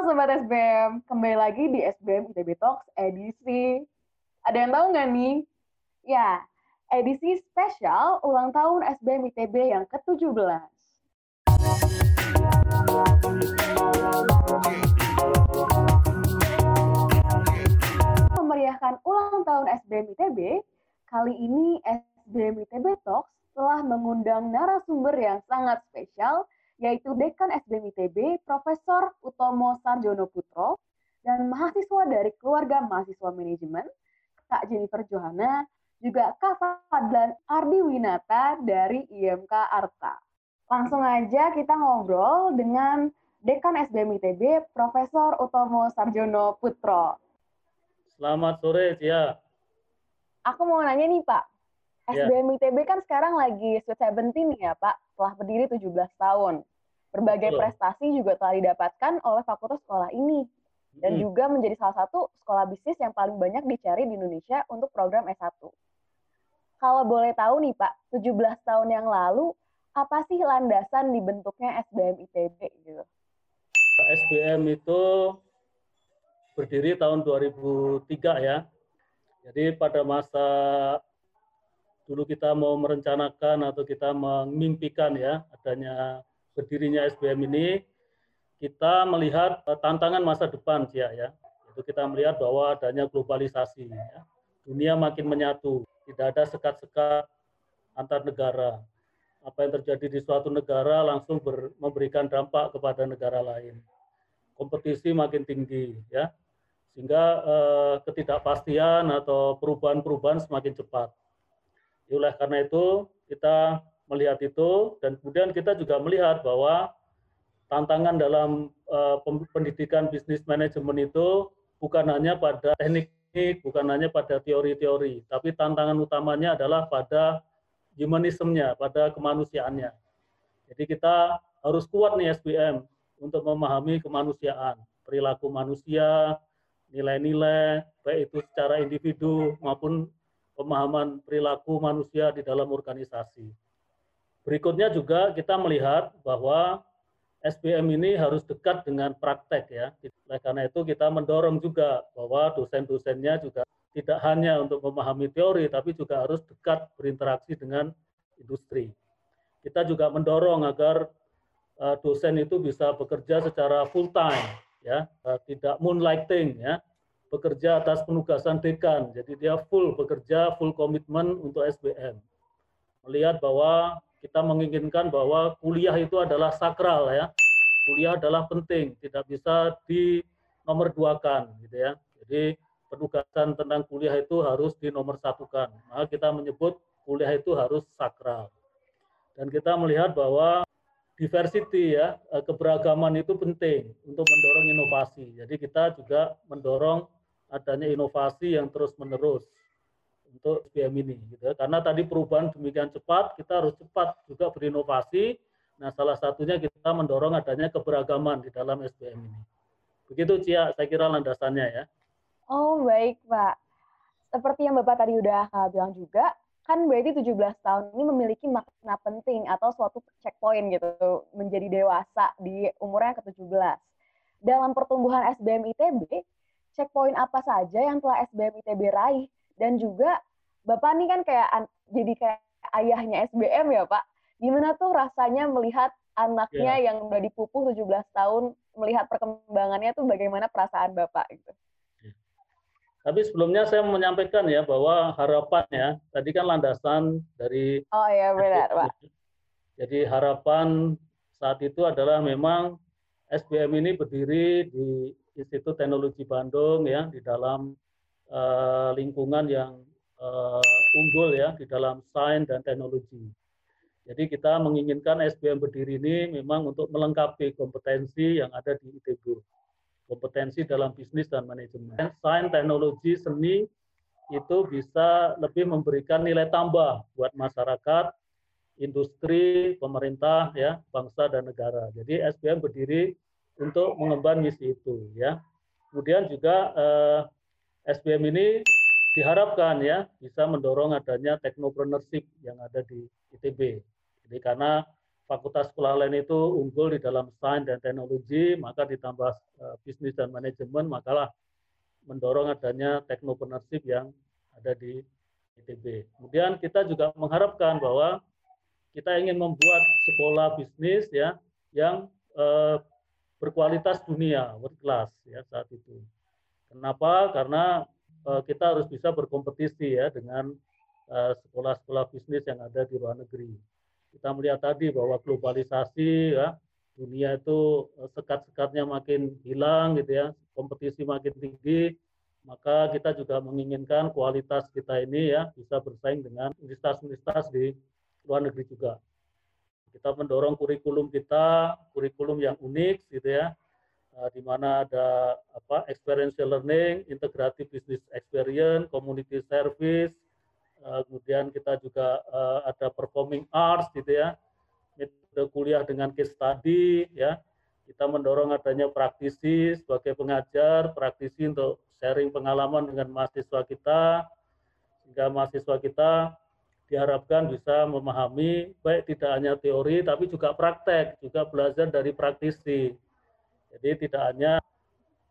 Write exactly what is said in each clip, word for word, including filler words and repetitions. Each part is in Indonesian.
Halo Sobat S B M, kembali lagi di S B M I T B Talks edisi. Ada yang tahu nggak nih? Ya, edisi spesial ulang tahun S B M I T B yang ke tujuh belas. Memeriahkan ulang tahun S B M I T B, kali ini S B M I T B Talks telah mengundang narasumber yang sangat spesial, yaitu Dekan S B M I T B, Profesor Utomo Sarjono Putro, dan mahasiswa dari keluarga mahasiswa manajemen, Kak Jennifer Johana, juga Kak Fadlan Ardi Winata dari I M K Arta. Langsung aja kita ngobrol dengan Dekan S B M I T B, Profesor Utomo Sarjono Putro. Selamat sore, Cia. Aku mau nanya nih, Pak. S B M I T B kan sekarang lagi sweet seventeen ya, Pak. Telah berdiri tujuh belas tahun. Berbagai Betul. prestasi juga telah didapatkan oleh fakultas sekolah ini dan hmm. juga menjadi salah satu sekolah bisnis yang paling banyak dicari di Indonesia untuk program S satu. Kalau boleh tahu nih Pak, tujuh belas tahun yang lalu apa sih landasan dibentuknya S B M I T B gitu? S B M itu berdiri tahun dua ribu tiga ya. Jadi pada masa dulu kita mau merencanakan atau kita memimpikan ya adanya berdirinya S B M ini, kita melihat tantangan masa depan sih ya. Itu kita melihat bahwa adanya globalisasi, ya. Dunia makin menyatu, tidak ada sekat-sekat antar negara. Apa yang terjadi di suatu negara langsung ber, memberikan dampak kepada negara lain. Kompetisi makin tinggi ya, sehingga eh, ketidakpastian atau perubahan-perubahan semakin cepat. Oleh karena itu, kita melihat itu, dan kemudian kita juga melihat bahwa tantangan dalam uh, pendidikan bisnis manajemen itu bukan hanya pada teknik, bukan hanya pada teori-teori, tapi tantangan utamanya adalah pada humanismenya, pada kemanusiaannya. Jadi kita harus kuat nih S B M untuk memahami kemanusiaan, perilaku manusia, nilai-nilai, baik itu secara individu maupun pemahaman perilaku manusia di dalam organisasi. Berikutnya juga kita melihat bahwa S B M ini harus dekat dengan praktek ya. Oleh karena itu kita mendorong juga bahwa dosen-dosennya juga tidak hanya untuk memahami teori, tapi juga harus dekat berinteraksi dengan industri. Kita juga mendorong agar dosen itu bisa bekerja secara full time ya, tidak moonlighting ya. Bekerja atas penugasan dekan, jadi dia full bekerja, full komitmen untuk S B M. Melihat bahwa kita menginginkan bahwa kuliah itu adalah sakral ya, kuliah adalah penting, tidak bisa dinomorduakan gitu ya. Jadi penugasan tentang kuliah itu harus dinomorsatukan. Maka kita menyebut kuliah itu harus sakral. Dan kita melihat bahwa diversity ya, keberagaman itu penting untuk mendorong inovasi. Jadi kita juga mendorong adanya inovasi yang terus-menerus untuk S B M ini. Gitu. Karena tadi perubahan demikian cepat, kita harus cepat juga berinovasi. Nah, salah satunya kita mendorong adanya keberagaman di dalam S B M ini. Begitu, Cia, saya kira landasannya ya. Oh, baik, Pak. Seperti yang Bapak tadi udah bilang juga, kan berarti tujuh belas tahun ini memiliki makna penting atau suatu checkpoint gitu, menjadi dewasa di umurnya ke tujuh belas. Dalam pertumbuhan S B M I T B, checkpoint apa saja yang telah S B M I T B raih? Dan juga Bapak nih kan kayak jadi kayak ayahnya S B M ya Pak. Gimana tuh rasanya melihat anaknya ya, yang udah dipupuh tujuh belas tahun, melihat perkembangannya tuh bagaimana perasaan Bapak gitu? Tapi sebelumnya saya menyampaikan ya bahwa harapannya, tadi kan landasan dari... Oh iya benar Pak. Jadi harapan saat itu adalah memang S B M ini berdiri di Institut Teknologi Bandung ya, di dalam uh, lingkungan yang uh, unggul ya, di dalam sains dan teknologi. Jadi kita menginginkan S B M berdiri ini memang untuk melengkapi kompetensi yang ada di I T B. Kompetensi dalam bisnis dan manajemen. Sains, teknologi, seni itu bisa lebih memberikan nilai tambah buat masyarakat, industri, pemerintah, ya, bangsa dan negara. Jadi S B M berdiri untuk mengemban misi itu, ya. Kemudian juga eh, S B M ini diharapkan ya bisa mendorong adanya teknopreneurship yang ada di I T B. Jadi karena fakultas sekolah lain itu unggul di dalam sains dan teknologi, maka ditambah uh, bisnis dan manajemen, makalah mendorong adanya teknopreneurship yang ada di I T B. Kemudian kita juga mengharapkan bahwa kita ingin membuat sekolah bisnis ya yang uh, berkualitas dunia, world class ya saat itu. Kenapa? Karena uh, kita harus bisa berkompetisi ya dengan sekolah-sekolah uh, bisnis yang ada di luar negeri. Kita melihat tadi bahwa globalisasi ya, dunia itu sekat-sekatnya makin hilang gitu ya, kompetisi makin tinggi, maka kita juga menginginkan kualitas kita ini ya bisa bersaing dengan universitas-universitas di luar negeri juga. Kita mendorong kurikulum kita, kurikulum yang unik gitu ya, di mana ada apa experiential learning, integrative business experience, community service, kemudian kita juga ada performing arts gitu ya, metode kuliah dengan case study ya, kita mendorong adanya praktisi sebagai pengajar, praktisi untuk sharing pengalaman dengan mahasiswa kita, sehingga mahasiswa kita diharapkan bisa memahami baik tidak hanya teori tapi juga praktek, juga belajar dari praktisi. Jadi tidak hanya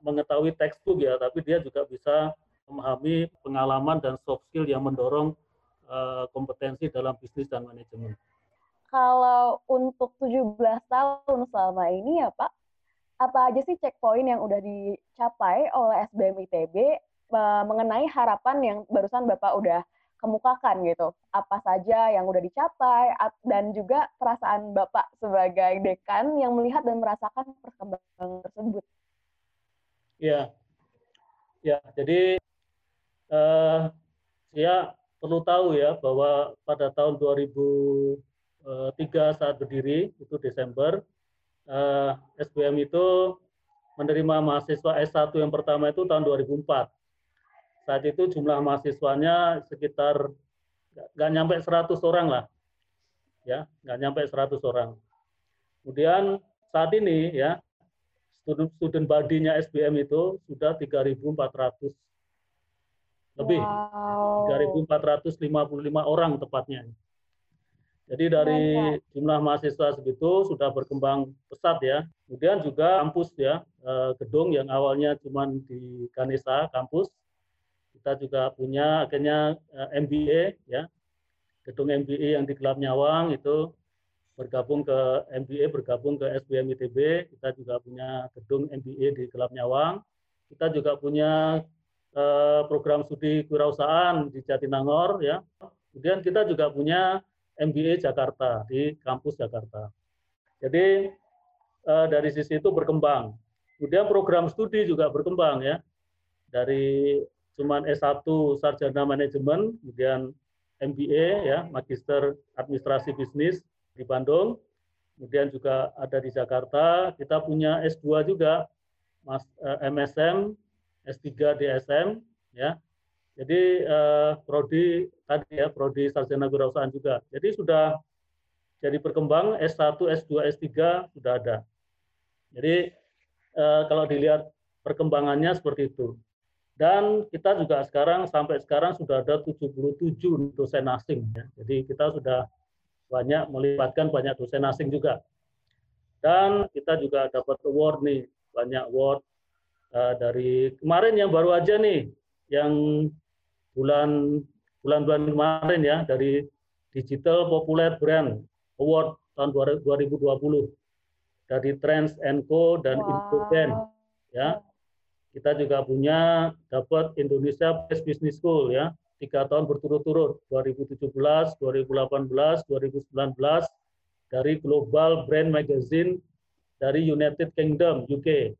mengetahui textbook ya, tapi dia juga bisa memahami pengalaman dan soft skill yang mendorong uh, kompetensi dalam bisnis dan manajemen. Kalau untuk tujuh belas tahun selama ini ya Pak, apa aja sih checkpoint yang udah dicapai oleh S B M I T B uh, mengenai harapan yang barusan Bapak udah kemukakan gitu? Apa saja yang udah dicapai dan juga perasaan Bapak sebagai dekan yang melihat dan merasakan perkembangan tersebut? Ya, ya jadi Uh, ya perlu tahu ya bahwa pada tahun dua ribu tiga saat berdiri itu Desember, uh, S B M itu menerima mahasiswa S satu yang pertama itu tahun dua ribu empat. Saat itu jumlah mahasiswanya sekitar nggak nyampe seratus orang lah ya, nggak nyampe seratus orang. Kemudian saat ini ya student student body-nya S B M itu sudah tiga ribu empat ratus lebih, wow. tiga ribu empat ratus lima puluh lima orang tepatnya. Jadi dari jumlah mahasiswa segitu sudah berkembang pesat ya. Kemudian juga kampus ya, gedung yang awalnya cuma di Ganesa kampus, kita juga punya akhirnya M B A ya, gedung M B A yang di Gelap Nyawang itu bergabung ke M B A, bergabung ke S B M I T B. Kita juga punya gedung M B A di Gelap Nyawang. Kita juga punya program studi kewirausahaan di Jatinangor ya. Kemudian kita juga punya M B A Jakarta di kampus Jakarta. Jadi dari sisi itu berkembang. Kemudian program studi juga berkembang ya. Dari cuman S satu Sarjana Manajemen, kemudian M B A ya, Magister Administrasi Bisnis di Bandung. Kemudian juga ada di Jakarta, kita punya S dua juga M S M S tiga D S M ya. Jadi eh, prodi tadi ya, prodi sarjana kewirausahaan juga. Jadi sudah jadi berkembang S satu, S dua, S tiga sudah ada. Jadi eh, kalau dilihat perkembangannya seperti itu. Dan kita juga sekarang sampai sekarang sudah ada tujuh puluh tujuh dosen asing ya. Jadi kita sudah banyak melibatkan banyak dosen asing juga. Dan kita juga dapat award nih, banyak award. Uh, dari kemarin yang baru aja nih, yang bulan bulan-bulan kemarin ya, dari Digital Popular Brand Award tahun dua ribu dua puluh dari Trends and Co dan wow. Infobank ya. Kita juga punya dapat Indonesia Best Business School ya, tiga tahun berturut-turut, dua ribu tujuh belas, dua ribu delapan belas, dua ribu sembilan belas dari Global Brand Magazine dari United Kingdom U K.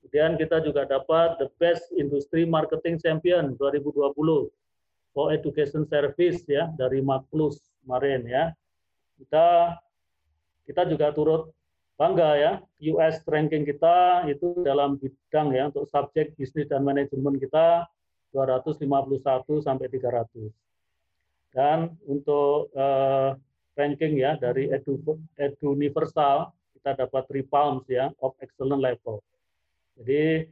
Kemudian kita juga dapat The Best Industry Marketing Champion dua ribu dua puluh for Education Service ya dari MarkPlus kemarin ya. Kita kita juga turut bangga ya, U S ranking kita itu dalam bidang ya untuk subjek bisnis dan manajemen kita dua ratus lima puluh satu sampai tiga ratus. Dan untuk eh, ranking ya dari Edu, Edu Universal kita dapat three palms ya of excellent level. Jadi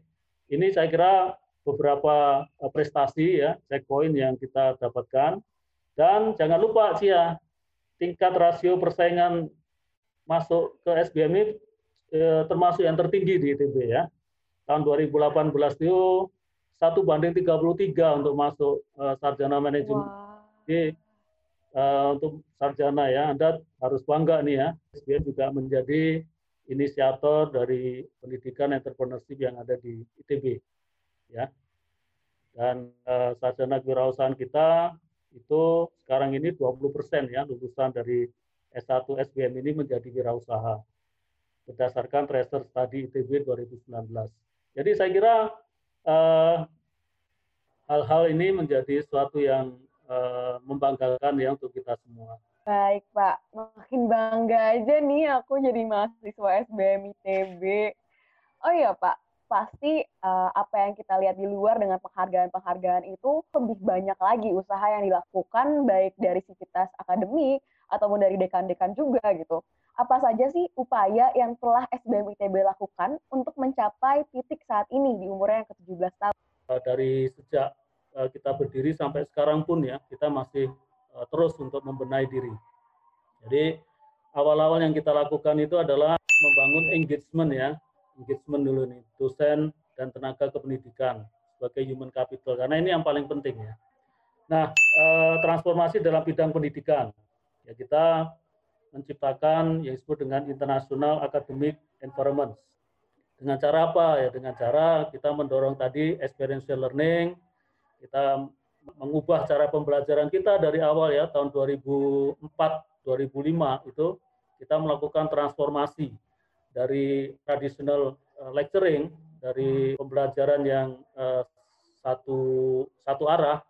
ini saya kira beberapa prestasi ya, checkpoint yang kita dapatkan. Dan jangan lupa sih ya, tingkat rasio persaingan masuk ke S B M ini eh, termasuk yang tertinggi di I T B ya. Tahun dua ribu delapan belas itu satu banding tiga puluh tiga untuk masuk eh, sarjana manajemen. Wow. Jadi eh, untuk sarjana ya, Anda harus bangga nih ya. S B M juga menjadi inisiator dari pendidikan entrepreneurship yang ada di I T B ya. Dan eh, sarjana kewirausahaan kita itu sekarang ini dua puluh persen ya lulusan dari S satu S B M ini menjadi wirausaha berdasarkan Tracer Study I T B dua ribu sembilan belas. Jadi saya kira hal-hal eh, ini menjadi sesuatu yang eh, membanggakan ya untuk kita semua. Baik Pak, makin bangga aja nih aku jadi mahasiswa S B M I T B. Oh iya Pak, pasti uh, apa yang kita lihat di luar dengan penghargaan-penghargaan itu lebih banyak lagi usaha yang dilakukan baik dari sivitas akademik ataupun dari dekan-dekan juga gitu. Apa saja sih upaya yang telah S B M I T B lakukan untuk mencapai titik saat ini di umurnya yang ke tujuh belas tahun? Dari sejak uh, kita berdiri sampai sekarang pun ya, kita masih uh, terus untuk membenahi diri. Jadi awal-awal yang kita lakukan itu adalah membangun engagement ya, engagement dulu nih, dosen dan tenaga kependidikan sebagai human capital, karena ini yang paling penting ya. Nah, eh, transformasi dalam bidang pendidikan, ya kita menciptakan yang disebut dengan international academic environment. Dengan cara apa ya? Dengan cara kita mendorong tadi experiential learning, kita mengubah cara pembelajaran kita dari awal ya, tahun dua ribu empat dua ribu lima itu kita melakukan transformasi dari traditional lecturing, dari pembelajaran yang uh, satu satu arah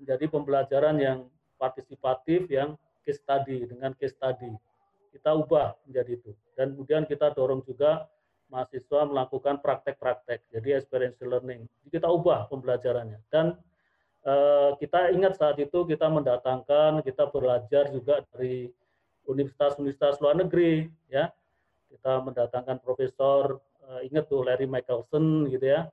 menjadi pembelajaran yang partisipatif, yang case study dengan case study kita ubah menjadi itu. Dan kemudian kita dorong juga mahasiswa melakukan praktek-praktek, jadi experiential learning. Jadi kita ubah pembelajarannya dan uh, kita ingat saat itu kita mendatangkan, kita belajar juga dari universitas-universitas luar negeri ya. Kita mendatangkan profesor, uh, ingat tuh Larry Michaelson gitu ya,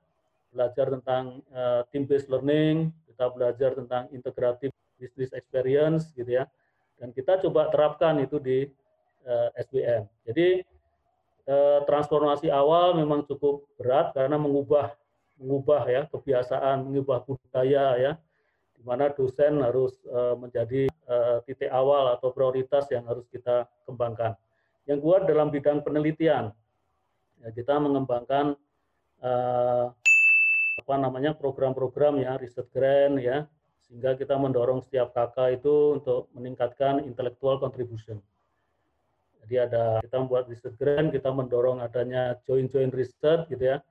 belajar tentang uh, team-based learning, kita belajar tentang integrative business experience gitu ya, dan kita coba terapkan itu di uh, S B M. Jadi uh, transformasi awal memang cukup berat karena mengubah mengubah ya kebiasaan, mengubah budaya ya, di mana dosen harus uh, menjadi uh, titik awal atau prioritas yang harus kita kembangkan. Yang kedua dalam bidang penelitian, ya, kita mengembangkan eh, apa namanya program-program ya, riset grant ya, sehingga kita mendorong setiap kakak itu untuk meningkatkan intellectual contribution. Jadi ada kita membuat riset grant, kita mendorong adanya join-join riset gitu ya,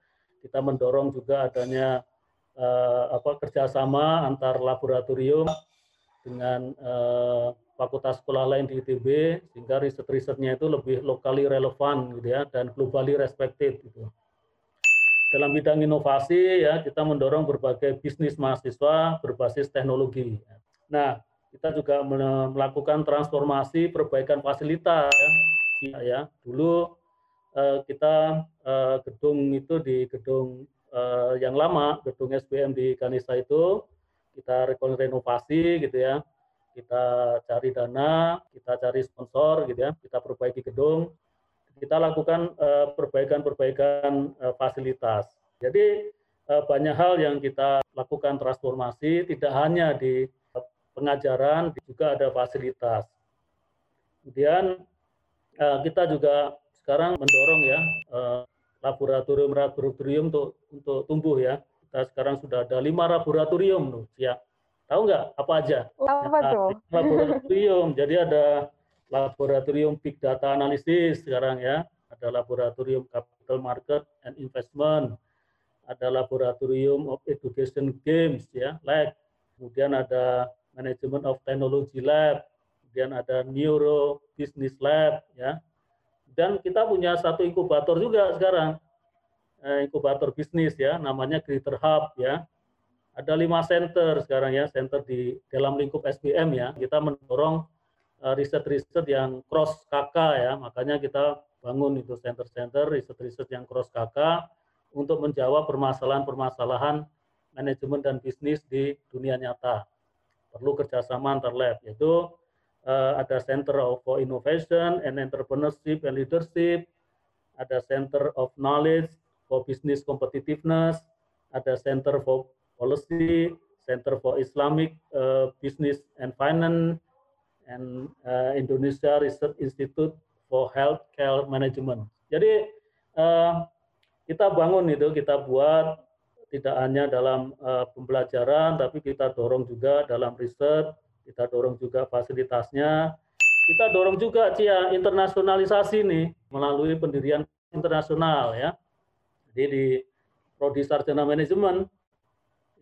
kita mendorong juga adanya eh, apa kerjasama antar laboratorium dengan eh, fakultas sekolah lain di I T B, sehingga riset-risetnya itu lebih lokali relevan gitu ya, dan globally respected gitu. Dalam bidang inovasi ya, kita mendorong berbagai bisnis mahasiswa berbasis teknologi. Nah, kita juga melakukan transformasi perbaikan fasilitas ya. ya dulu eh, kita eh, gedung itu di gedung eh, yang lama, gedung S B M di Ganesha itu kita renovasi gitu ya. Kita cari dana, kita cari sponsor gitu ya, kita perbaiki gedung, kita lakukan perbaikan-perbaikan fasilitas. Jadi banyak hal yang kita lakukan transformasi, tidak hanya di pengajaran, juga ada fasilitas. Kemudian kita juga sekarang mendorong ya laboratorium-laboratorium untuk, untuk tumbuh ya. Kita sekarang sudah ada lima laboratorium loh, ya. Tahu nggak apa aja? Apa tuh? Laboratorium. Jadi ada laboratorium Big Data Analysis sekarang ya, ada laboratorium Capital Market and Investment, ada laboratorium of Education Games ya, L A G. Kemudian ada Management of Technology Lab, kemudian ada Neuro Business Lab ya. Dan kita punya satu inkubator juga sekarang, eh, inkubator bisnis ya, namanya Greater Hub ya. Ada lima center sekarang ya, center di dalam lingkup S B M ya. Kita mendorong riset-riset yang cross K K ya, makanya kita bangun itu center-center riset-riset yang cross K K untuk menjawab permasalahan-permasalahan manajemen dan bisnis di dunia nyata. Perlu kerjasama antar lab, yaitu uh, ada Center of Innovation and Entrepreneurship and Leadership, ada Center of Knowledge for Business Competitiveness, ada Center for Policy, Center for Islamic uh, Business and Finance, and uh, Indonesia Research Institute for Health Care Management. Jadi uh, kita bangun itu, kita buat tidak hanya dalam uh, pembelajaran, tapi kita dorong juga dalam riset, kita dorong juga fasilitasnya, kita dorong juga Cia internasionalisasi nih melalui pendirian internasional ya. Jadi di Prodi Sarjana Manajemen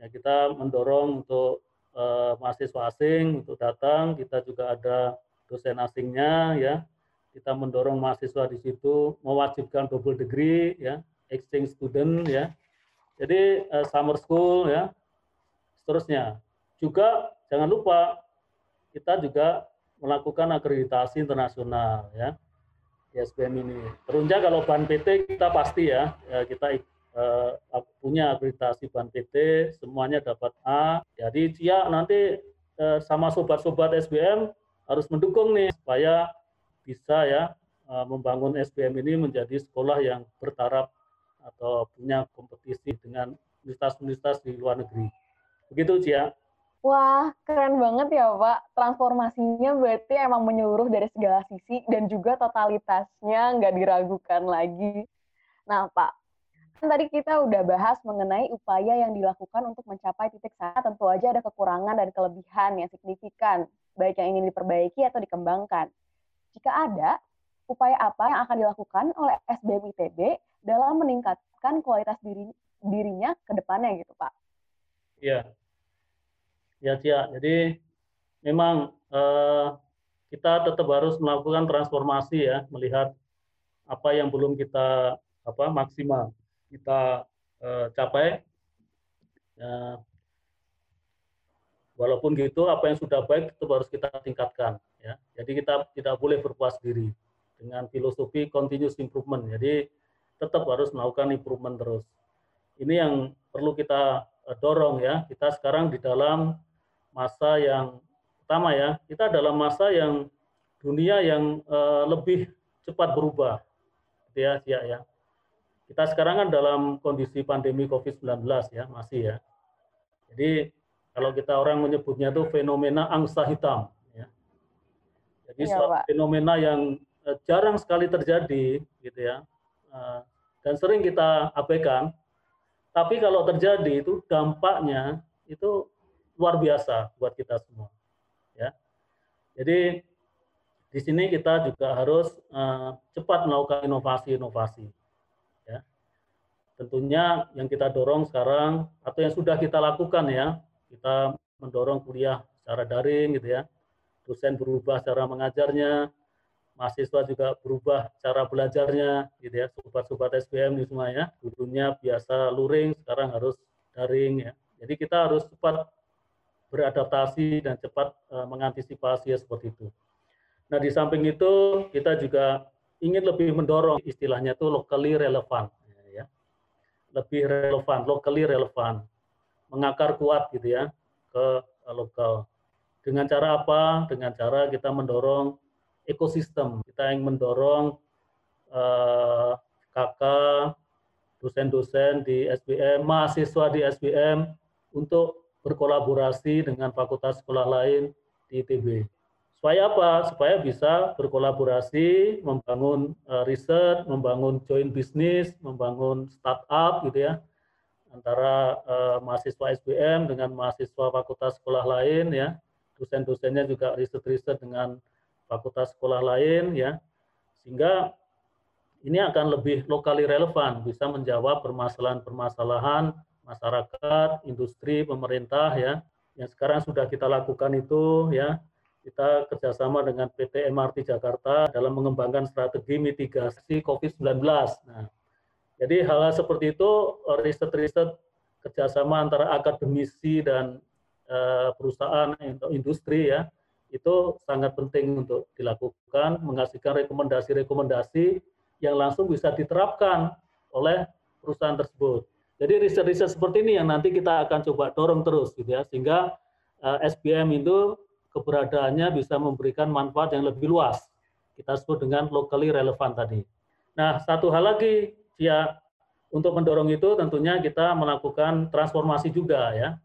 ya, kita mendorong untuk eh, mahasiswa asing untuk datang, kita juga ada dosen asingnya ya. Kita mendorong mahasiswa di situ mewajibkan double degree ya, exchange student ya. Jadi eh, summer school ya. Seterusnya. Juga jangan lupa kita juga melakukan akreditasi internasional ya. Di S B M ini. Terunca kalau BAN P T kita pasti ya, ya kita Uh, punya akreditasi BAN P T, semuanya dapat A. Jadi Cia nanti uh, sama sobat-sobat S B M harus mendukung nih supaya bisa ya uh, membangun S B M ini menjadi sekolah yang bertaraf atau punya kompetisi dengan universitas-universitas di luar negeri. Begitu Cia. Wah, keren banget ya Pak. Transformasinya berarti emang menyeluruh dari segala sisi dan juga totalitasnya nggak diragukan lagi. Nah Pak, tadi kita udah bahas mengenai upaya yang dilakukan untuk mencapai titik sana, tentu aja ada kekurangan dan kelebihan yang signifikan, baik yang ingin diperbaiki atau dikembangkan. Jika ada, upaya apa yang akan dilakukan oleh S B M I T B dalam meningkatkan kualitas diri, dirinya ke depannya gitu Pak? Iya, ya Cia. Jadi memang eh, kita tetap harus melakukan transformasi ya, melihat apa yang belum kita apa maksimal kita eh, capai, ya, walaupun gitu apa yang sudah baik itu harus kita tingkatkan ya. Jadi kita tidak boleh berpuas diri dengan filosofi continuous improvement, jadi tetap harus melakukan improvement terus. Ini yang perlu kita eh, dorong ya. Kita sekarang di dalam masa yang pertama ya, kita dalam masa yang dunia yang eh, lebih cepat berubah ya, ya, ya. Kita sekarang kan dalam kondisi pandemi covid sembilan belas ya, masih ya. Jadi kalau kita orang menyebutnya itu fenomena angsa hitam. Ya. Jadi ya, suatu fenomena yang jarang sekali terjadi gitu ya, dan sering kita abaikan. Tapi kalau terjadi itu dampaknya itu luar biasa buat kita semua. Ya. Jadi di sini kita juga harus uh, cepat melakukan inovasi-inovasi. Tentunya yang kita dorong sekarang atau yang sudah kita lakukan ya, kita mendorong kuliah secara daring gitu ya, dosen berubah cara mengajarnya, mahasiswa juga berubah cara belajarnya gitu ya, sobat-sobat S B M di semua ya, dulunya biasa luring sekarang harus daring ya. Jadi kita harus cepat beradaptasi dan cepat uh, mengantisipasi ya, seperti itu. Nah di samping itu kita juga ingin lebih mendorong istilahnya itu locally relevant. Lebih relevan, locally relevan, mengakar kuat gitu ya ke lokal. Dengan cara apa? Dengan cara kita mendorong ekosistem. Kita yang mendorong eh, kakak, dosen-dosen di S B M, mahasiswa di S B M untuk berkolaborasi dengan fakultas sekolah lain di I T B. Supaya apa? Supaya bisa berkolaborasi, membangun uh, riset, membangun joint bisnis, membangun startup gitu ya, antara uh, mahasiswa S B M dengan mahasiswa fakultas sekolah lain ya, dosen-dosennya juga riset-riset dengan fakultas sekolah lain ya, sehingga ini akan lebih lokali relevan, bisa menjawab permasalahan-permasalahan masyarakat, industri, pemerintah ya, yang sekarang sudah kita lakukan itu ya. Kita kerjasama dengan P T M R T Jakarta dalam mengembangkan strategi mitigasi covid sembilan belas. Nah, jadi hal-hal seperti itu, riset-riset kerjasama antara akademisi dan uh, perusahaan atau industri ya, itu sangat penting untuk dilakukan, menghasilkan rekomendasi-rekomendasi yang langsung bisa diterapkan oleh perusahaan tersebut. Jadi riset-riset seperti ini yang nanti kita akan coba dorong terus, gitu ya, sehingga uh, S B M itu keberadaannya bisa memberikan manfaat yang lebih luas. Kita sebut dengan locally relevant tadi. Nah, satu hal lagi, ya, untuk mendorong itu tentunya kita melakukan transformasi juga ya.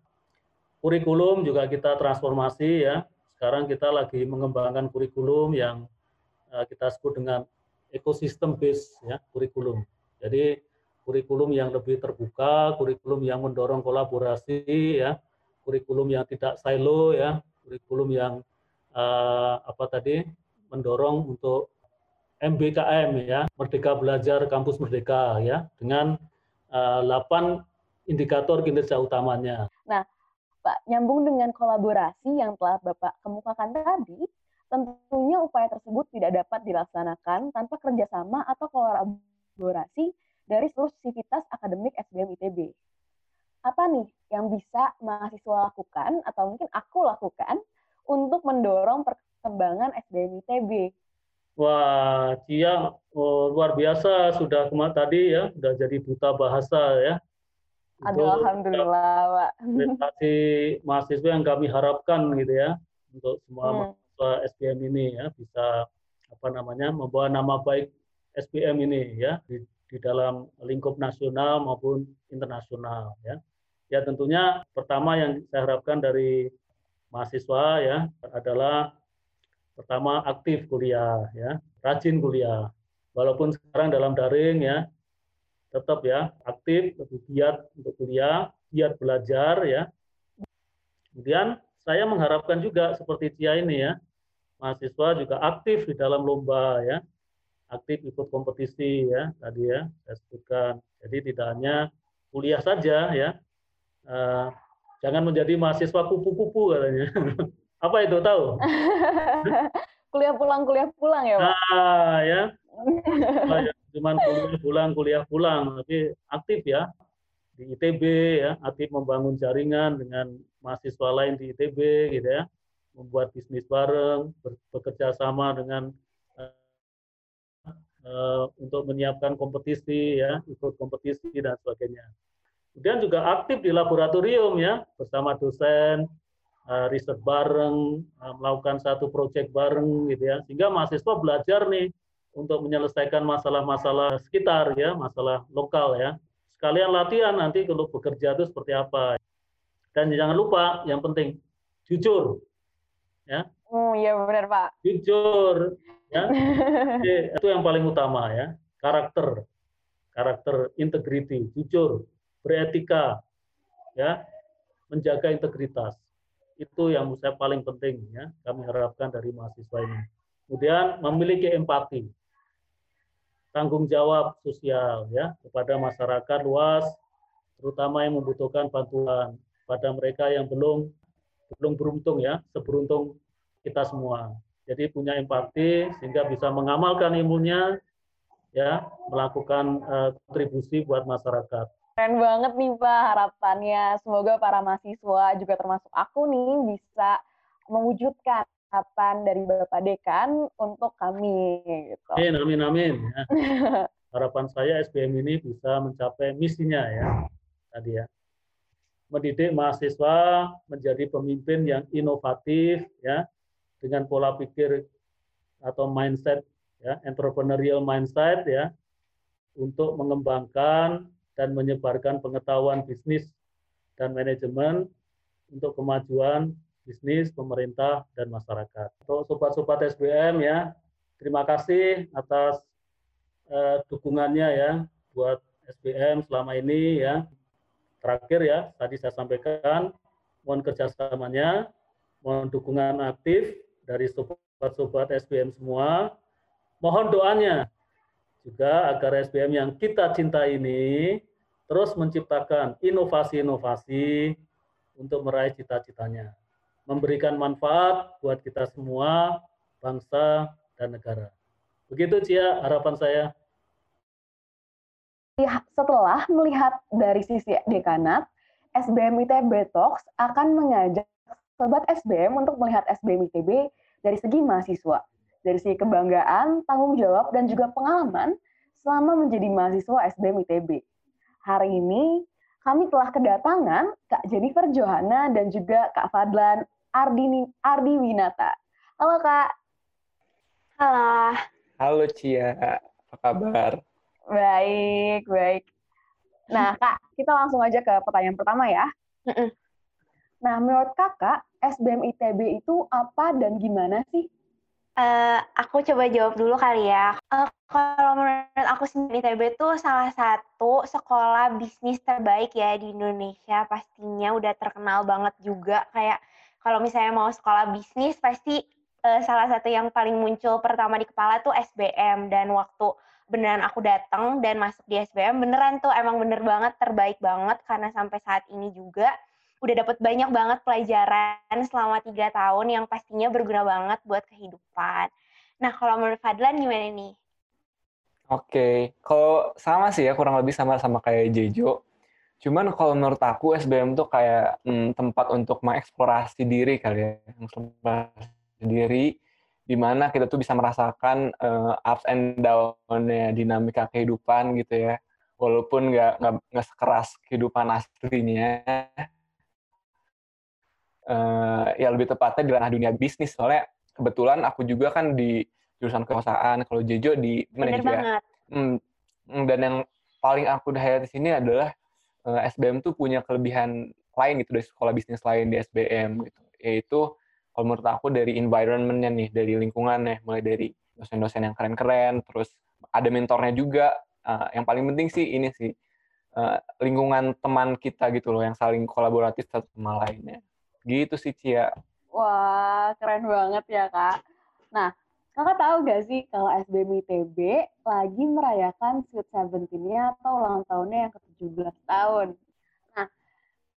Kurikulum juga kita transformasi ya. Sekarang kita lagi mengembangkan kurikulum yang kita sebut dengan ekosistem based ya, kurikulum. Jadi kurikulum yang lebih terbuka, kurikulum yang mendorong kolaborasi ya, kurikulum yang tidak silo ya, kurikulum yang eh, apa tadi mendorong untuk M B K M ya, Merdeka Belajar Kampus Merdeka ya, dengan eh, delapan indikator kinerja utamanya. Nah, Pak, nyambung dengan kolaborasi yang telah Bapak kemukakan tadi, tentunya upaya tersebut tidak dapat dilaksanakan tanpa kerjasama atau kolaborasi dari seluruh sivitas akademik S B M I T B. Apa nih yang bisa mahasiswa lakukan atau mungkin aku lakukan untuk mendorong perkembangan S B M I T B? Wah, Cia, oh, luar biasa sudah kemarin tadi ya, sudah jadi duta bahasa ya. Aduh, alhamdulillah, Pak. Prestasi mahasiswa yang kami harapkan gitu ya, untuk semua hmm. mahasiswa S B M ini ya, bisa apa namanya membawa nama baik S B M ini ya, di, di dalam lingkup nasional maupun internasional ya. Ya tentunya pertama yang saya harapkan dari mahasiswa ya adalah pertama aktif kuliah ya, rajin kuliah. Walaupun sekarang dalam daring ya, tetap ya aktif, lebih giat untuk kuliah, giat belajar ya. Kemudian saya mengharapkan juga seperti Cia ini ya, mahasiswa juga aktif di dalam lomba ya. Aktif ikut kompetisi ya tadi ya saya sebutkan. Jadi tidak hanya kuliah saja ya, uh, jangan menjadi mahasiswa kupu-kupu katanya. Apa itu tahu? Kuliah pulang kuliah pulang ya Pak. Ah ya, cuman kuliah pulang kuliah pulang, tapi aktif ya di I T B ya, aktif membangun jaringan dengan mahasiswa lain di I T B gitu ya, membuat bisnis bareng, bekerja sama dengan untuk menyiapkan kompetisi ya, ikut kompetisi dan sebagainya. Kemudian juga aktif di laboratorium ya, bersama dosen, riset bareng, melakukan satu proyek bareng gitu ya, sehingga mahasiswa belajar nih untuk menyelesaikan masalah-masalah sekitar ya, masalah lokal ya. Sekalian latihan nanti kalau bekerja itu seperti apa. Dan jangan lupa yang penting jujur ya. Oh iya benar Pak. Jujur ya. Jadi, itu yang paling utama ya. Karakter, karakter integriti, jujur, beretika, ya, menjaga integritas. Itu yang saya paling penting ya. Kami harapkan dari mahasiswa ini. Kemudian memiliki empati, tanggung jawab sosial ya kepada masyarakat luas, terutama yang membutuhkan bantuan, pada mereka yang belum belum beruntung ya, seberuntung kita semua. Jadi punya empati sehingga bisa mengamalkan ilmunya ya, melakukan uh, kontribusi buat masyarakat. Keren banget nih Pak harapannya. Semoga para mahasiswa juga termasuk aku nih bisa mewujudkan harapan dari Bapak Dekan untuk kami gitu. Amin amin amin. Ya. Harapan saya S B M ini bisa mencapai misinya ya. Tadi ya. Mendidik mahasiswa menjadi pemimpin yang inovatif ya, dengan pola pikir atau mindset ya, entrepreneurial mindset ya, untuk mengembangkan dan menyebarkan pengetahuan bisnis dan manajemen untuk kemajuan bisnis, pemerintah dan masyarakat. Untuk sobat-sobat S B M ya, terima kasih atas eh, dukungannya ya buat S B M selama ini ya. Terakhir ya, tadi saya sampaikan, mohon kerjasamanya, mohon dukungan aktif dari sobat-sobat S B M semua, mohon doanya juga agar S B M yang kita cintai ini terus menciptakan inovasi-inovasi untuk meraih cita-citanya, memberikan manfaat buat kita semua, bangsa dan negara. Begitu Cia, harapan saya. Setelah melihat dari sisi dekanat, S B M I T B Talks akan mengajak sobat S B M untuk melihat S B M I T B dari segi mahasiswa, dari segi kebanggaan, tanggung jawab, dan juga pengalaman selama menjadi mahasiswa S B M I T B. Hari ini, kami telah kedatangan Kak Jennifer Johana dan juga Kak Fadlan Ardi, Ardi Winata. Halo Kak. Halo. Halo Cia, apa kabar? Baik, baik. Nah Kak, kita langsung aja ke pertanyaan pertama ya. Nah menurut Kakak, S B M I T B itu apa dan gimana sih? Uh, aku coba jawab dulu kali ya. Uh, kalau menurut aku sendiri, I T B itu salah satu sekolah bisnis terbaik ya di Indonesia. Pastinya udah terkenal banget juga. Kayak kalau misalnya mau sekolah bisnis, pasti uh, salah satu yang paling muncul pertama di kepala tuh S B M. Dan waktu beneran aku datang dan masuk di S B M, beneran tuh emang bener banget, terbaik banget. Karena sampai saat ini juga udah dapat banyak banget pelajaran selama tiga tahun yang pastinya berguna banget buat kehidupan. Nah, kalau menurut Fadlan gimana nih? Oke, okay. Kalau sama sih ya, kurang lebih sama-sama kayak Jejo. Cuman kalau menurut aku S B M tuh kayak hmm, tempat untuk mengeksplorasi diri kali ya. Mengeksplorasi diri, di mana kita tuh bisa merasakan uh, ups and down-nya, dinamika kehidupan gitu ya. Walaupun nggak nggak sekeras kehidupan aslinya, Uh, ya lebih tepatnya di ranah dunia bisnis, soalnya kebetulan aku juga kan di jurusan kewirausahaan, kalau Jejo di manajer. Mm, dan yang paling aku dahaya di sini adalah uh, S B M tuh punya kelebihan lain gitu dari sekolah bisnis lain di S B M gitu, yaitu kalau menurut aku dari environment-nya nih, dari lingkungannya, mulai dari dosen-dosen yang keren-keren, terus ada mentornya juga. Uh, yang paling penting sih ini sih uh, lingkungan teman kita gitu loh, yang saling kolaboratif satu sama lainnya. Gitu sih, Cia. Wah, keren banget ya, Kak. Nah, Kakak tahu gak sih kalau S B M I T B lagi merayakan Sweet Seventeen-nya atau ulang tahunnya yang ke tujuh belas tahun? Nah,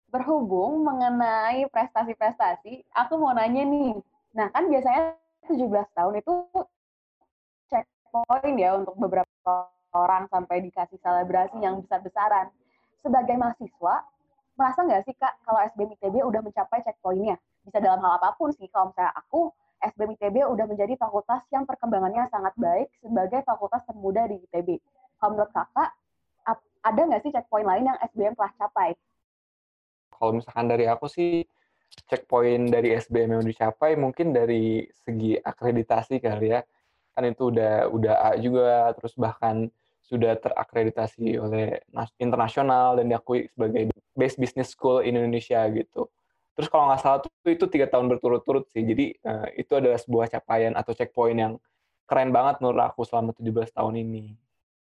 berhubung mengenai prestasi-prestasi, aku mau nanya nih. Nah, kan biasanya tujuh belas tahun itu checkpoint ya untuk beberapa orang sampai dikasih selebrasi yang besar-besaran. Sebagai mahasiswa, merasa nggak sih, Kak, kalau S B M I T B udah mencapai checkpoint-nya? Bisa dalam hal apapun sih. Kalau misalnya aku, S B M I T B udah menjadi fakultas yang perkembangannya sangat baik sebagai fakultas termuda di I T B. Kalau menurut Kakak, ada nggak sih checkpoint lain yang S B M telah capai? Kalau misalkan dari aku sih, checkpoint dari S B M yang dicapai mungkin dari segi akreditasi kali ya. Kan itu udah, udah A juga, terus bahkan sudah terakreditasi oleh internasional dan diakui sebagai Best Business School in Indonesia gitu. Terus kalau nggak salah tuh, itu tiga tahun berturut-turut sih. Jadi uh, itu adalah sebuah capaian atau checkpoint yang keren banget menurut aku selama tujuh belas tahun ini.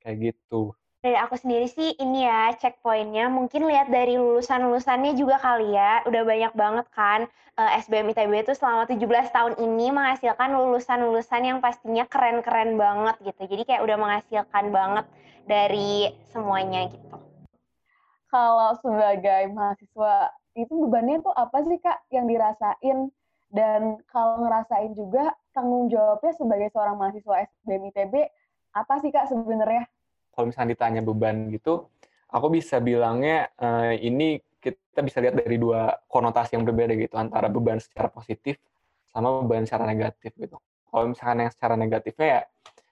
Kayak gitu. Dari aku sendiri sih ini ya checkpoint-nya. Mungkin lihat dari lulusan-lulusannya juga kali ya. Udah banyak banget kan uh, S B M I T B itu selama tujuh belas tahun ini menghasilkan lulusan-lulusan yang pastinya keren-keren banget gitu. Jadi kayak udah menghasilkan banget dari semuanya gitu. Kalau sebagai mahasiswa itu bebannya tuh apa sih, Kak, yang dirasain? Dan kalau ngerasain juga tanggung jawabnya sebagai seorang mahasiswa S B M I T B apa sih, Kak, sebenarnya? Kalau misalnya ditanya beban gitu, aku bisa bilangnya eh, ini kita bisa lihat dari dua konotasi yang berbeda gitu, antara beban secara positif sama beban secara negatif gitu. Kalau misalkan yang secara negatifnya ya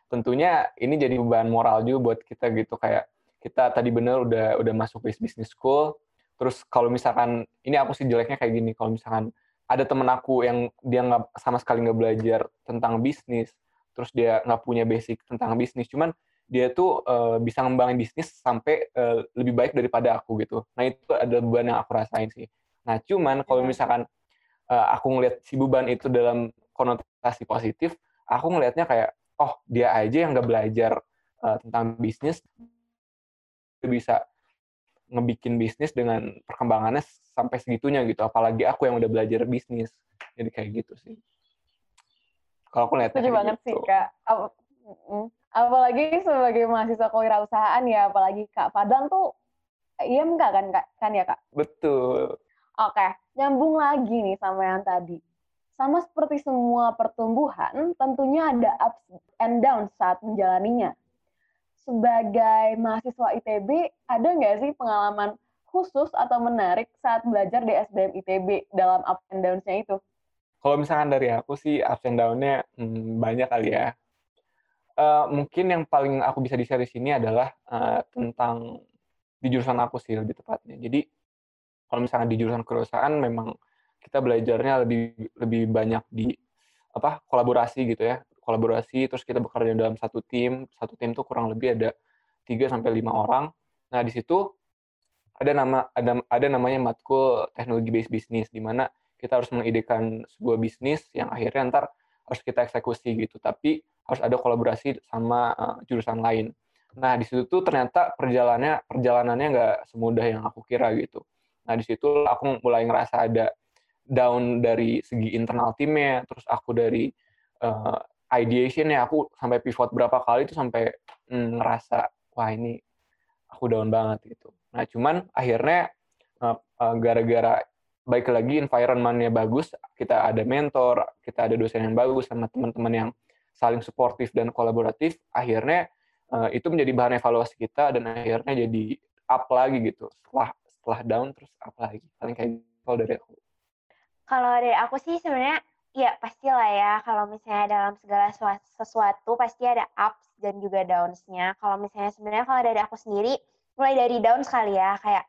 tentunya ini jadi beban moral juga buat kita gitu, kayak kita tadi bener udah udah masuk business school, terus kalau misalkan, ini aku sih jeleknya kayak gini, kalau misalkan ada temen aku yang dia nggak sama sekali nggak belajar tentang bisnis, terus dia nggak punya basic tentang bisnis, cuman dia tuh uh, bisa ngembangin bisnis sampai uh, lebih baik daripada aku gitu. Nah itu adalah beban yang aku rasain sih. Nah cuman kalau misalkan uh, aku ngelihat si beban itu dalam konotasi positif, aku ngelihatnya kayak, oh dia aja yang nggak belajar uh, tentang bisnis, dia bisa ngebikin bisnis dengan perkembangannya sampai segitunya gitu. Apalagi aku yang udah belajar bisnis. Jadi kayak gitu sih. Kalau aku ngelihatnya kayak banget gitu. Sih, Kak. Aku... apalagi sebagai mahasiswa kewirausahaan ya, apalagi Kak Fadlan tuh I M K kan, Kak? Kan ya, Kak? Betul. Oke, nyambung lagi nih sama yang tadi. Sama seperti semua pertumbuhan, tentunya ada ups and downs saat menjalaninya. Sebagai mahasiswa I T B, ada nggak sih pengalaman khusus atau menarik saat belajar di S B M I T B dalam ups and downs-nya itu? Kalau misalkan dari aku sih, ups and downs-nya hmm, banyak kali ya. Uh, mungkin yang paling aku bisa di-share di sini adalah uh, tentang di jurusan aku sih lebih tepatnya. Jadi kalau misalnya di jurusan kewirausahaan memang kita belajarnya lebih lebih banyak di apa kolaborasi gitu ya, kolaborasi, terus kita bekerja dalam satu tim, satu tim tuh kurang lebih ada tiga sampai lima orang. Nah, di situ ada nama ada ada namanya matkul teknologi based business, di mana kita harus mengidekan sebuah bisnis yang akhirnya ntar harus kita eksekusi gitu, tapi harus ada kolaborasi sama uh, jurusan lain. Nah, di situ tuh ternyata perjalanannya perjalanannya nggak semudah yang aku kira gitu. Nah, di situ aku mulai ngerasa ada down dari segi internal timnya, terus aku dari uh, ideation-nya, aku sampai pivot berapa kali itu sampai mm, ngerasa, wah ini aku down banget gitu. Nah, cuman akhirnya uh, uh, gara-gara baik lagi environment-nya bagus, kita ada mentor, kita ada dosen yang bagus, sama teman-teman yang saling suportif dan kolaboratif, akhirnya uh, itu menjadi bahan evaluasi kita, dan akhirnya jadi up lagi gitu. Setelah, setelah down, terus up lagi. Paling kayak gitu dari aku. Kalau dari aku sih sebenarnya ya pastilah ya, kalau misalnya dalam segala sesuatu pasti ada ups dan juga downs-nya. Kalau misalnya sebenarnya kalau dari aku sendiri, mulai dari downs kali ya, kayak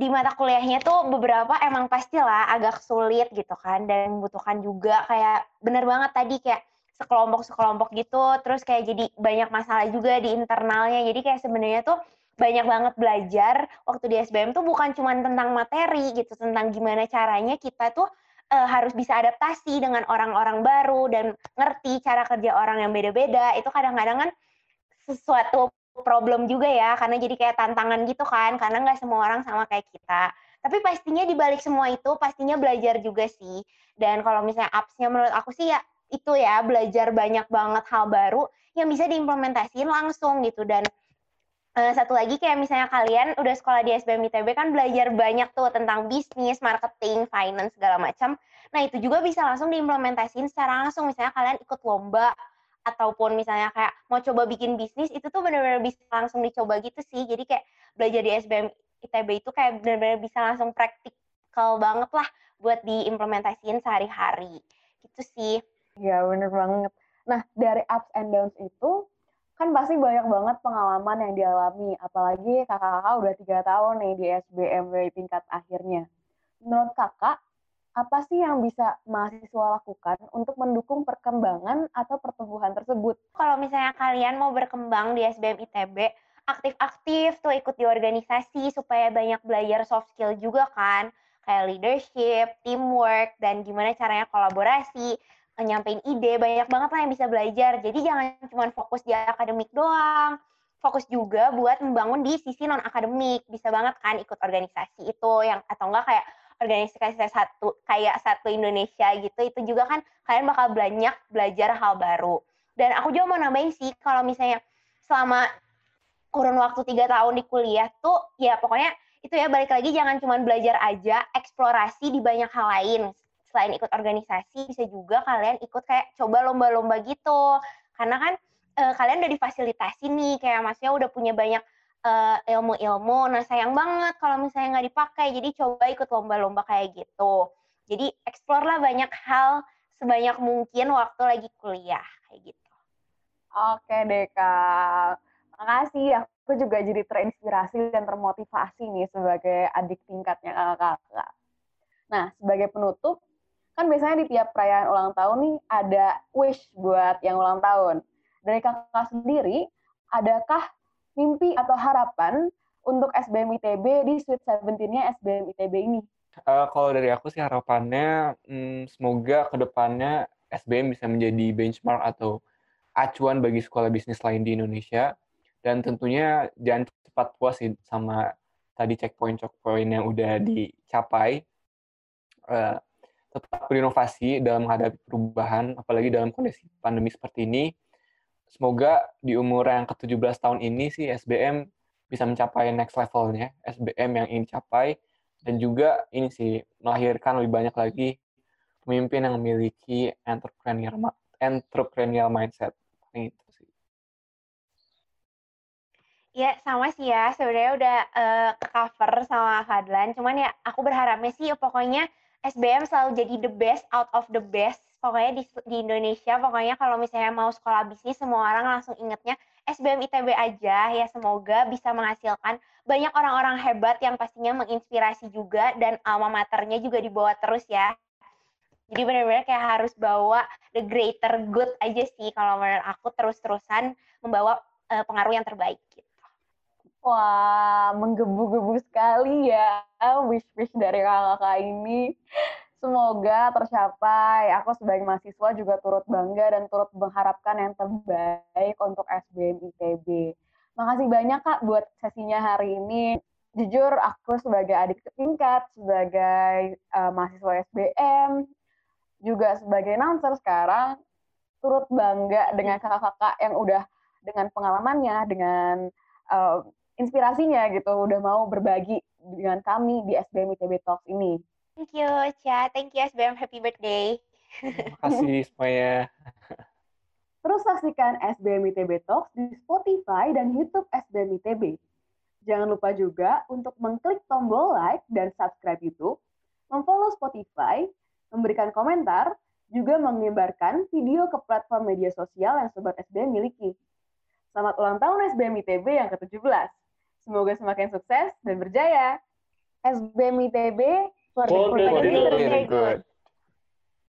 di mata kuliahnya tuh beberapa emang pastilah agak sulit gitu kan, dan membutuhkan juga kayak bener banget tadi kayak sekelompok-sekelompok gitu, terus kayak jadi banyak masalah juga di internalnya, jadi kayak sebenarnya tuh banyak banget belajar waktu di S B M tuh bukan cuma tentang materi gitu, tentang gimana caranya kita tuh e, harus bisa adaptasi dengan orang-orang baru dan ngerti cara kerja orang yang beda-beda. Itu kadang-kadang kan sesuatu problem juga ya, karena jadi kayak tantangan gitu kan, karena nggak semua orang sama kayak kita. Tapi pastinya dibalik semua itu pastinya belajar juga sih. Dan kalau misalnya ups-nya menurut aku sih ya itu ya, belajar banyak banget hal baru yang bisa diimplementasiin langsung gitu. Dan satu lagi kayak misalnya kalian udah sekolah di S B M I T B kan belajar banyak tuh tentang bisnis, marketing, finance, segala macam. Nah itu juga bisa langsung diimplementasiin secara langsung. Misalnya kalian ikut lomba ataupun misalnya kayak mau coba bikin bisnis, itu tuh benar-benar bisa langsung dicoba gitu sih. Jadi kayak belajar di S B M I T B itu kayak benar-benar bisa langsung praktikal banget lah buat diimplementasiin sehari-hari. Gitu sih. Ya bener banget. Nah dari ups and downs itu, kan pasti banyak banget pengalaman yang dialami, apalagi kakak-kakak udah tiga tahun nih di S B M dari tingkat akhirnya. Menurut kakak, apa sih yang bisa mahasiswa lakukan untuk mendukung perkembangan atau pertumbuhan tersebut? Kalau misalnya kalian mau berkembang di S B M I T B, aktif-aktif tuh ikut di organisasi supaya banyak belajar soft skill juga kan, kayak leadership, teamwork, dan gimana caranya kolaborasi, nyampein ide, banyak banget lah yang bisa belajar. Jadi jangan cuma fokus di akademik doang, fokus juga buat membangun di sisi non-akademik. Bisa banget kan ikut organisasi itu, yang atau enggak kayak organisasi satu, kayak satu Indonesia gitu, itu juga kan kalian bakal banyak belajar hal baru. Dan aku juga mau nambahin sih, kalau misalnya selama kurun waktu tiga tahun di kuliah tuh, ya pokoknya itu ya balik lagi jangan cuma belajar aja, eksplorasi di banyak hal lain. Selain ikut organisasi, bisa juga kalian ikut kayak coba lomba-lomba gitu. Karena kan e, kalian udah difasilitasi nih, kayak maksudnya udah punya banyak e, ilmu-ilmu. Nah sayang banget kalau misalnya nggak dipakai, jadi coba ikut lomba-lomba kayak gitu. Jadi explore lah banyak hal sebanyak mungkin waktu lagi kuliah, kayak gitu. Oke deh Kak, makasih. Aku juga jadi terinspirasi dan termotivasi nih sebagai adik tingkatnya kakak-kakak. Nah sebagai penutup, kan biasanya di tiap perayaan ulang tahun nih ada wish buat yang ulang tahun. Dari kakak sendiri, adakah mimpi atau harapan untuk S B M I T B di Sweet Seventeen-nya S B M I T B ini? Uh, kalau dari aku sih harapannya, hmm, semoga kedepannya S B M bisa menjadi benchmark atau acuan bagi sekolah bisnis lain di Indonesia. Dan tentunya jangan cepat puas sih sama tadi checkpoint-checkpoint yang udah dicapai. Uh, tetap berinovasi dalam menghadapi perubahan, apalagi dalam kondisi pandemi seperti ini. Semoga di umur yang ke tujuh belas tahun ini sih S B M bisa mencapai next levelnya, S B M yang ingin capai, dan juga ini sih melahirkan lebih banyak lagi pemimpin yang memiliki entrepreneurial, entrepreneurial mindset. Ini itu sih. Ya sama sih ya, sebenarnya udah uh, cover sama Fadlan, cuman ya aku berharapnya sih pokoknya S B M selalu jadi the best out of the best, pokoknya di, di Indonesia. Pokoknya kalau misalnya mau sekolah bisnis, semua orang langsung ingetnya S B M I T B aja ya, semoga bisa menghasilkan banyak orang-orang hebat yang pastinya menginspirasi juga, dan alma maternya juga dibawa terus ya. Jadi benar-benar kayak harus bawa the greater good aja sih kalau menurut aku, terus-terusan membawa uh, pengaruh yang terbaik gitu. Wah, menggebu-gebu sekali ya wish-wish dari kakak ini. Semoga tercapai. Aku sebagai mahasiswa juga turut bangga dan turut mengharapkan yang terbaik untuk S B M I T B. Makasih banyak Kak buat sesinya hari ini. Jujur aku sebagai adik tingkat, sebagai uh, mahasiswa S B M, juga sebagai announcer sekarang, turut bangga dengan kakak-kakak yang udah dengan pengalamannya, dengan uh, inspirasinya gitu, udah mau berbagi dengan kami di S B M I T B Talks ini. Thank you, Cha. Thank you, S B M. Happy birthday. Terima kasih semuanya. Terus saksikan S B M I T B Talks di Spotify dan YouTube S B M I T B. Jangan lupa juga untuk mengklik tombol like dan subscribe YouTube, memfollow Spotify, memberikan komentar, juga menyebarkan video ke platform media sosial yang Sobat S B M miliki. Selamat ulang tahun S B M I T B yang ke tujuh belas. Semoga semakin sukses dan berjaya. S B M I T B, for the good.